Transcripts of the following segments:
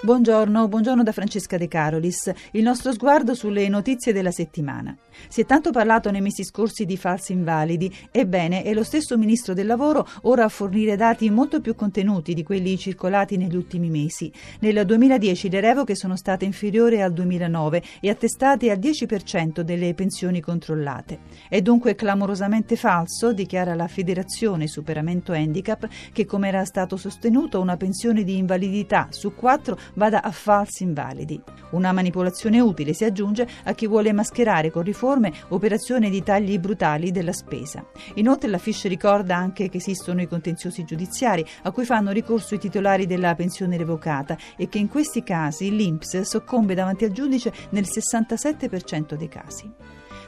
Buongiorno da Francesca De Carolis. Il nostro sguardo sulle notizie della settimana. Si è tanto parlato nei mesi scorsi di falsi invalidi. Ebbene, è lo stesso Ministro del Lavoro ora a fornire dati molto più contenuti di quelli circolati negli ultimi mesi. Nel 2010 le revoche sono state inferiori al 2009 e attestate al 10% delle pensioni controllate. È dunque clamorosamente falso, dichiara la Federazione Superamento Handicap, che, come era stato sostenuto, una pensione di invalidità su 4 vada a falsi invalidi. Una manipolazione utile, si aggiunge, a chi vuole mascherare con riforme operazioni di tagli brutali della spesa. Inoltre la FISH ricorda anche che esistono i contenziosi giudiziari a cui fanno ricorso i titolari della pensione revocata e che in questi casi l'INPS soccombe davanti al giudice nel 67% dei casi.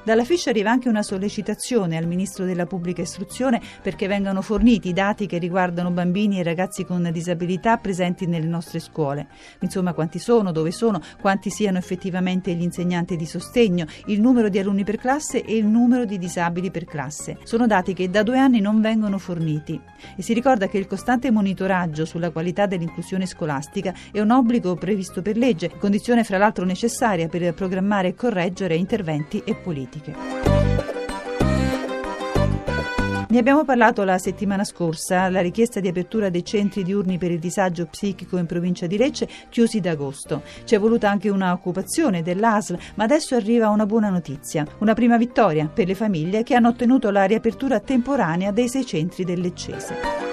Dalla FISH arriva anche una sollecitazione al Ministro della Pubblica Istruzione perché vengano forniti dati che riguardano bambini e ragazzi con disabilità presenti nelle nostre scuole. Insomma, quanti sono, dove sono, quanti siano effettivamente gli insegnanti di sostegno, il numero di alunni per classe e il numero di disabili per classe. Sono dati che da 2 anni non vengono forniti. E si ricorda che il costante monitoraggio sulla qualità dell'inclusione scolastica è un obbligo previsto per legge, condizione fra l'altro necessaria per programmare e correggere interventi e politiche. Ne abbiamo parlato la settimana scorsa, la richiesta di apertura dei centri diurni per il disagio psichico in provincia di Lecce chiusi da agosto. Ci è voluta anche una occupazione dell'ASL, ma adesso arriva una buona notizia, una prima vittoria per le famiglie che hanno ottenuto la riapertura temporanea dei 6 centri del Leccese.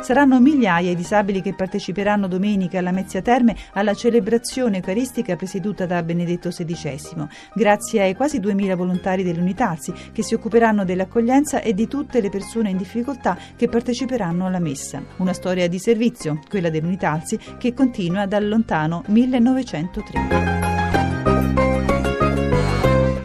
Saranno migliaia i disabili che parteciperanno domenica alla Mezzia Terme alla celebrazione eucaristica presieduta da Benedetto XVI, grazie ai quasi 2000 volontari dell'Unitalsi che si occuperanno dell'accoglienza e di tutte le persone in difficoltà che parteciperanno alla messa. Una storia di servizio, quella dell'Unitalsi, che continua dal lontano 1903.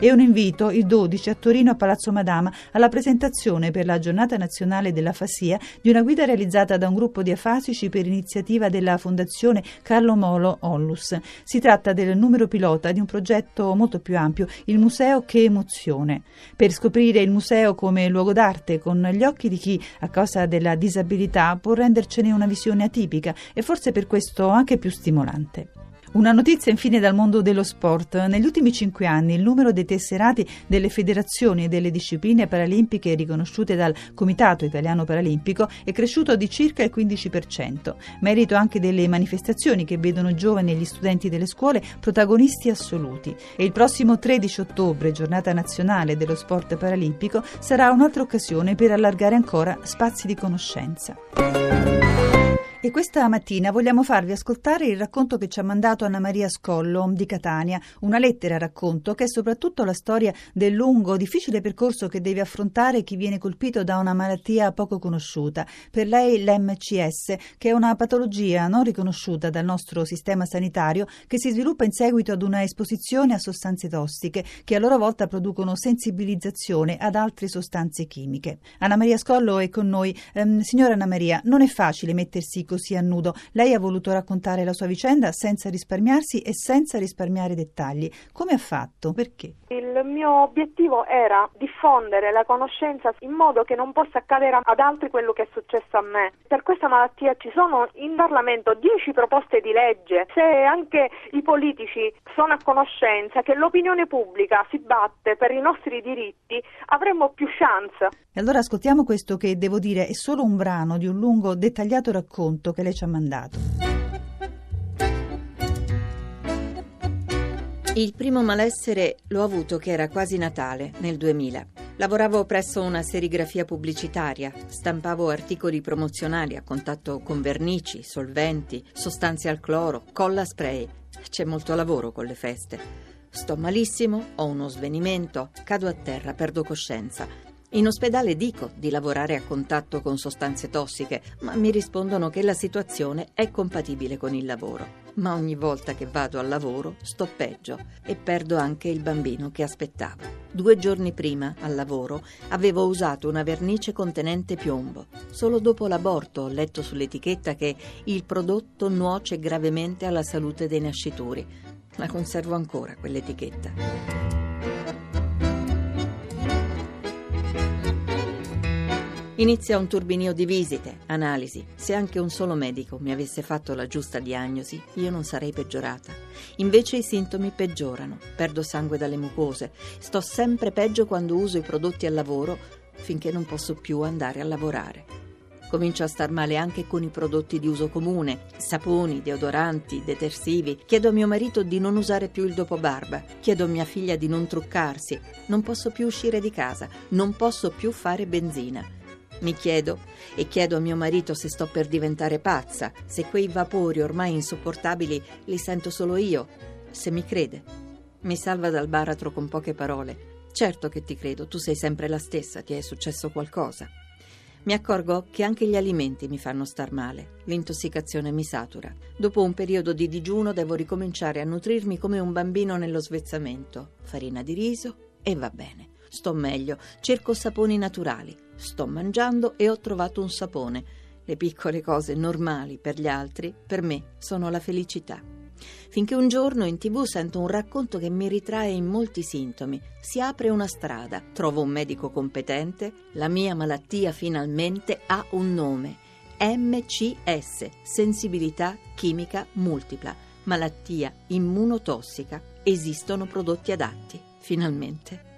E un invito il 12 a Torino a Palazzo Madama alla presentazione per la giornata nazionale dell'afasia di una guida realizzata da un gruppo di afasici per iniziativa della Fondazione Carlo Molo Onlus. Si tratta del numero pilota di un progetto molto più ampio, il Museo Che Emozione. Per scoprire il museo come luogo d'arte con gli occhi di chi, a causa della disabilità, può rendercene una visione atipica e forse per questo anche più stimolante. Una notizia infine dal mondo dello sport. Negli ultimi 5 anni il numero dei tesserati delle federazioni e delle discipline paralimpiche riconosciute dal Comitato Italiano Paralimpico è cresciuto di circa il 15%, merito anche delle manifestazioni che vedono i giovani e gli studenti delle scuole protagonisti assoluti. E il prossimo 13 ottobre, giornata nazionale dello sport paralimpico, sarà un'altra occasione per allargare ancora spazi di conoscenza. E questa mattina vogliamo farvi ascoltare il racconto che ci ha mandato Anna Maria Scollo di Catania, una lettera racconto che è soprattutto la storia del lungo, difficile percorso che deve affrontare chi viene colpito da una malattia poco conosciuta. Per lei l'MCS, che è una patologia non riconosciuta dal nostro sistema sanitario, che si sviluppa in seguito ad una esposizione a sostanze tossiche che a loro volta producono sensibilizzazione ad altre sostanze chimiche. Anna Maria Scollo è con noi. Signora Anna Maria, non è facile mettersi così a nudo. Lei ha voluto raccontare la sua vicenda senza risparmiarsi e senza risparmiare dettagli. Come ha fatto? Perché? Il mio obiettivo era diffondere la conoscenza in modo che non possa accadere ad altri quello che è successo a me. Per questa malattia ci sono in Parlamento 10 proposte di legge. Se anche i politici sono a conoscenza che l'opinione pubblica si batte per i nostri diritti, avremmo più chance. E allora ascoltiamo questo che, devo dire, è solo un brano di un lungo, dettagliato racconto che lei ci ha mandato. Il primo malessere l'ho avuto che era quasi Natale, nel 2000. Lavoravo presso una serigrafia pubblicitaria, stampavo articoli promozionali a contatto con vernici, solventi, sostanze al cloro, colla spray. C'è molto lavoro con le feste. Sto malissimo, ho uno svenimento, cado a terra, perdo coscienza. In ospedale dico di lavorare a contatto con sostanze tossiche, ma mi rispondono che la situazione è compatibile con il lavoro. Ma ogni volta che vado al lavoro sto peggio e perdo anche il bambino che aspettavo. 2 giorni prima, al lavoro, avevo usato una vernice contenente piombo. Solo dopo l'aborto ho letto sull'etichetta che il prodotto nuoce gravemente alla salute dei nascituri. La conservo ancora, quell'etichetta. Inizia un turbinio di visite, analisi. Se anche un solo medico mi avesse fatto la giusta diagnosi, io non sarei peggiorata. Invece i sintomi peggiorano, perdo sangue dalle mucose, sto sempre peggio quando uso i prodotti al lavoro, finché non posso più andare a lavorare. Comincio a star male anche con i prodotti di uso comune, saponi, deodoranti, detersivi. Chiedo a mio marito di non usare più il dopobarba, chiedo a mia figlia di non truccarsi, non posso più uscire di casa, non posso più fare benzina. Mi chiedo e chiedo a mio marito se sto per diventare pazza, se quei vapori ormai insopportabili li sento solo io, se mi crede. Mi salva dal baratro con poche parole. Certo che ti credo, tu sei sempre la stessa, ti è successo qualcosa. Mi accorgo che anche gli alimenti mi fanno star male, l'intossicazione mi satura. Dopo un periodo di digiuno devo ricominciare a nutrirmi come un bambino nello svezzamento. Farina di riso e va bene. Sto meglio, cerco saponi naturali, sto mangiando e ho trovato un sapone. Le piccole cose normali per gli altri, per me, sono la felicità. Finché un giorno in TV sento un racconto che mi ritrae in molti sintomi. Si apre una strada, trovo un medico competente, la mia malattia finalmente ha un nome: MCS, sensibilità chimica multipla, malattia immunotossica. Esistono prodotti adatti, finalmente.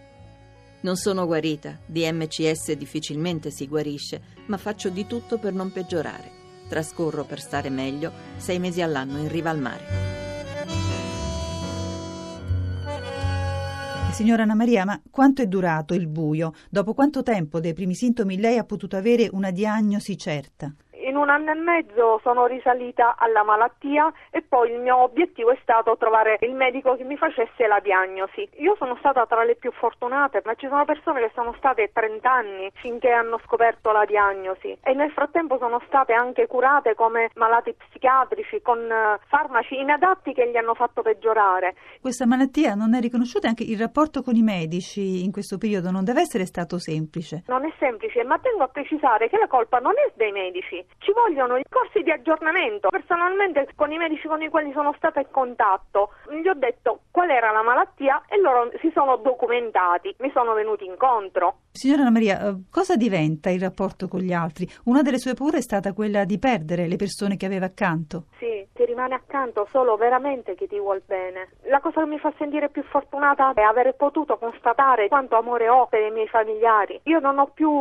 Non sono guarita, di MCS difficilmente si guarisce, ma faccio di tutto per non peggiorare. Trascorro per stare meglio 6 mesi all'anno in riva al mare. Signora Anna Maria, ma quanto è durato il buio? Dopo quanto tempo dei primi sintomi lei ha potuto avere una diagnosi certa? In 1 anno e mezzo sono risalita alla malattia e poi il mio obiettivo è stato trovare il medico che mi facesse la diagnosi. Io sono stata tra le più fortunate, ma ci sono persone che sono state 30 anni finché hanno scoperto la diagnosi e nel frattempo sono state anche curate come malati psichiatrici con farmaci inadatti che gli hanno fatto peggiorare. Questa malattia non è riconosciuta, anche il rapporto con i medici in questo periodo non deve essere stato semplice. Non è semplice, ma tengo a precisare che la colpa non è dei medici. Ci vogliono i corsi di aggiornamento. Personalmente con i medici con i quali sono stata in contatto gli ho detto qual era la malattia e loro si sono documentati, mi sono venuti incontro. Signora Anna Maria, cosa diventa il rapporto con gli altri? Una delle sue paure è stata quella di perdere le persone che aveva accanto. Sì, ti rimane accanto solo veramente chi ti vuol bene. La cosa che mi fa sentire più fortunata è aver potuto constatare quanto amore ho per i miei familiari. Io non ho più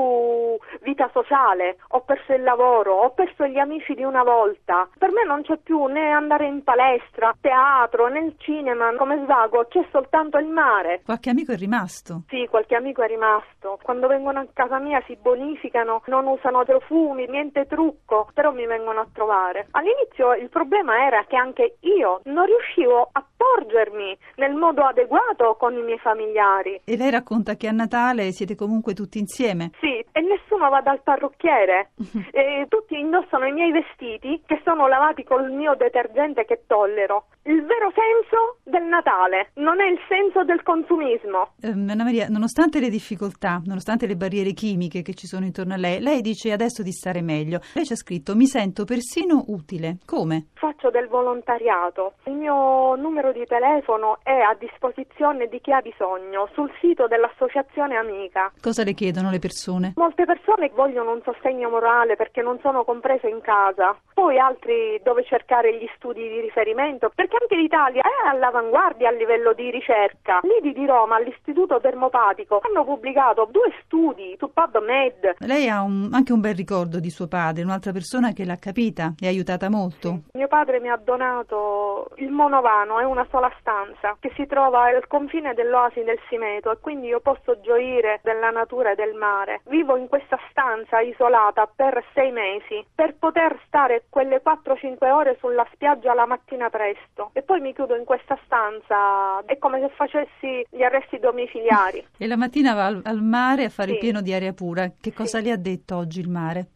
vita sociale, ho perso il lavoro, ho perso gli amici di una volta. Per me non c'è più né andare in palestra, teatro, né il cinema come svago, c'è soltanto il mare. Qualche amico è rimasto? Sì, qualche amico è rimasto. Quando vengono a casa mia si bonificano, non usano profumi, niente trucco, però mi vengono a trovare. All'inizio il problema era che anche io non riuscivo a porgermi nel modo adeguato con i miei familiari. E lei racconta che a Natale siete comunque tutti insieme? Sì, e nessuno va dal parrucchiere. Tutti indossano i miei vestiti che sono lavati col mio detergente che tollero. Il vero senso del Natale non è il senso del consumismo. Anna Maria, nonostante le difficoltà, nonostante le barriere chimiche che ci sono intorno a lei, lei dice adesso di stare meglio. Lei ci ha scritto: mi sento persino utile. Come? Faccio del volontariato. Il mio numero di telefono è a disposizione di chi ha bisogno sul sito dell'associazione Amica. Cosa le chiedono le persone? Molte persone vogliono un sostegno morale perché non sono comprese in casa, poi altri dove cercare gli studi di riferimento, perché anche l'Italia è all'avanguardia a livello di ricerca. L'IDI di Roma, all'Istituto Dermopatico, hanno pubblicato 2 studi su PubMed. Lei ha anche un bel ricordo di suo padre, un'altra persona che l'ha capita e aiutata molto. Sì. Mio padre mi ha donato il monovano, è una sola stanza che si trova al confine dell'oasi del Simeto e quindi io posso gioire della natura e del mare. Vivo in questa stanza isolata per 6 mesi per poter stare quelle 4-5 ore sulla spiaggia la mattina presto e poi mi chiudo in questa stanza, è come se facessi gli arresti domiciliari. E la mattina va al mare a fare il pieno di aria pura. Che cosa le ha detto oggi il mare?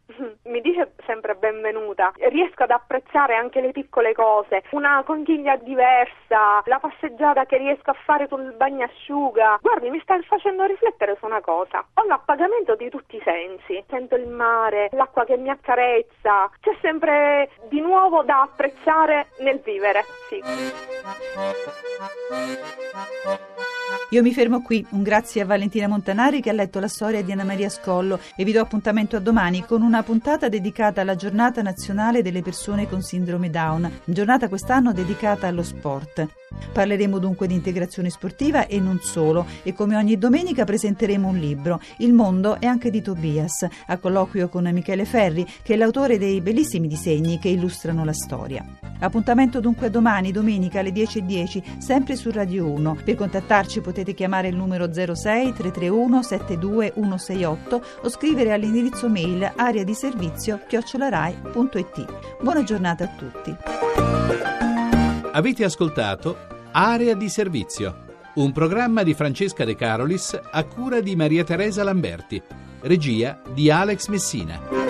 Mi dice sempre benvenuta, riesco ad apprezzare anche le piccole cose, una conchiglia diversa, la passeggiata che riesco a fare sul bagnasciuga. Guardi, mi sta facendo riflettere su una cosa, ho l'appagamento di tutti i sensi, sento il mare, l'acqua che mi accarezza, c'è sempre di nuovo da apprezzare nel vivere, sì. Io mi fermo qui, un grazie a Valentina Montanari che ha letto la storia di Anna Maria Scollo e vi do appuntamento a domani con una puntata dedicata alla Giornata Nazionale delle Persone con Sindrome Down, giornata quest'anno dedicata allo sport. Parleremo dunque di integrazione sportiva e non solo, e come ogni domenica presenteremo un libro, Il mondo è anche di Tobias, a colloquio con Michele Ferri che è l'autore dei bellissimi disegni che illustrano la storia. Appuntamento dunque domani, domenica alle 10:10, sempre su Radio 1. Per contattarci potete chiamare il numero 06 331 72168 o scrivere all'indirizzo mail areadiservizio@rai.it. Buona giornata a tutti. Avete ascoltato Area di servizio, un programma di Francesca De Carolis a cura di Maria Teresa Lamberti, regia di Alex Messina.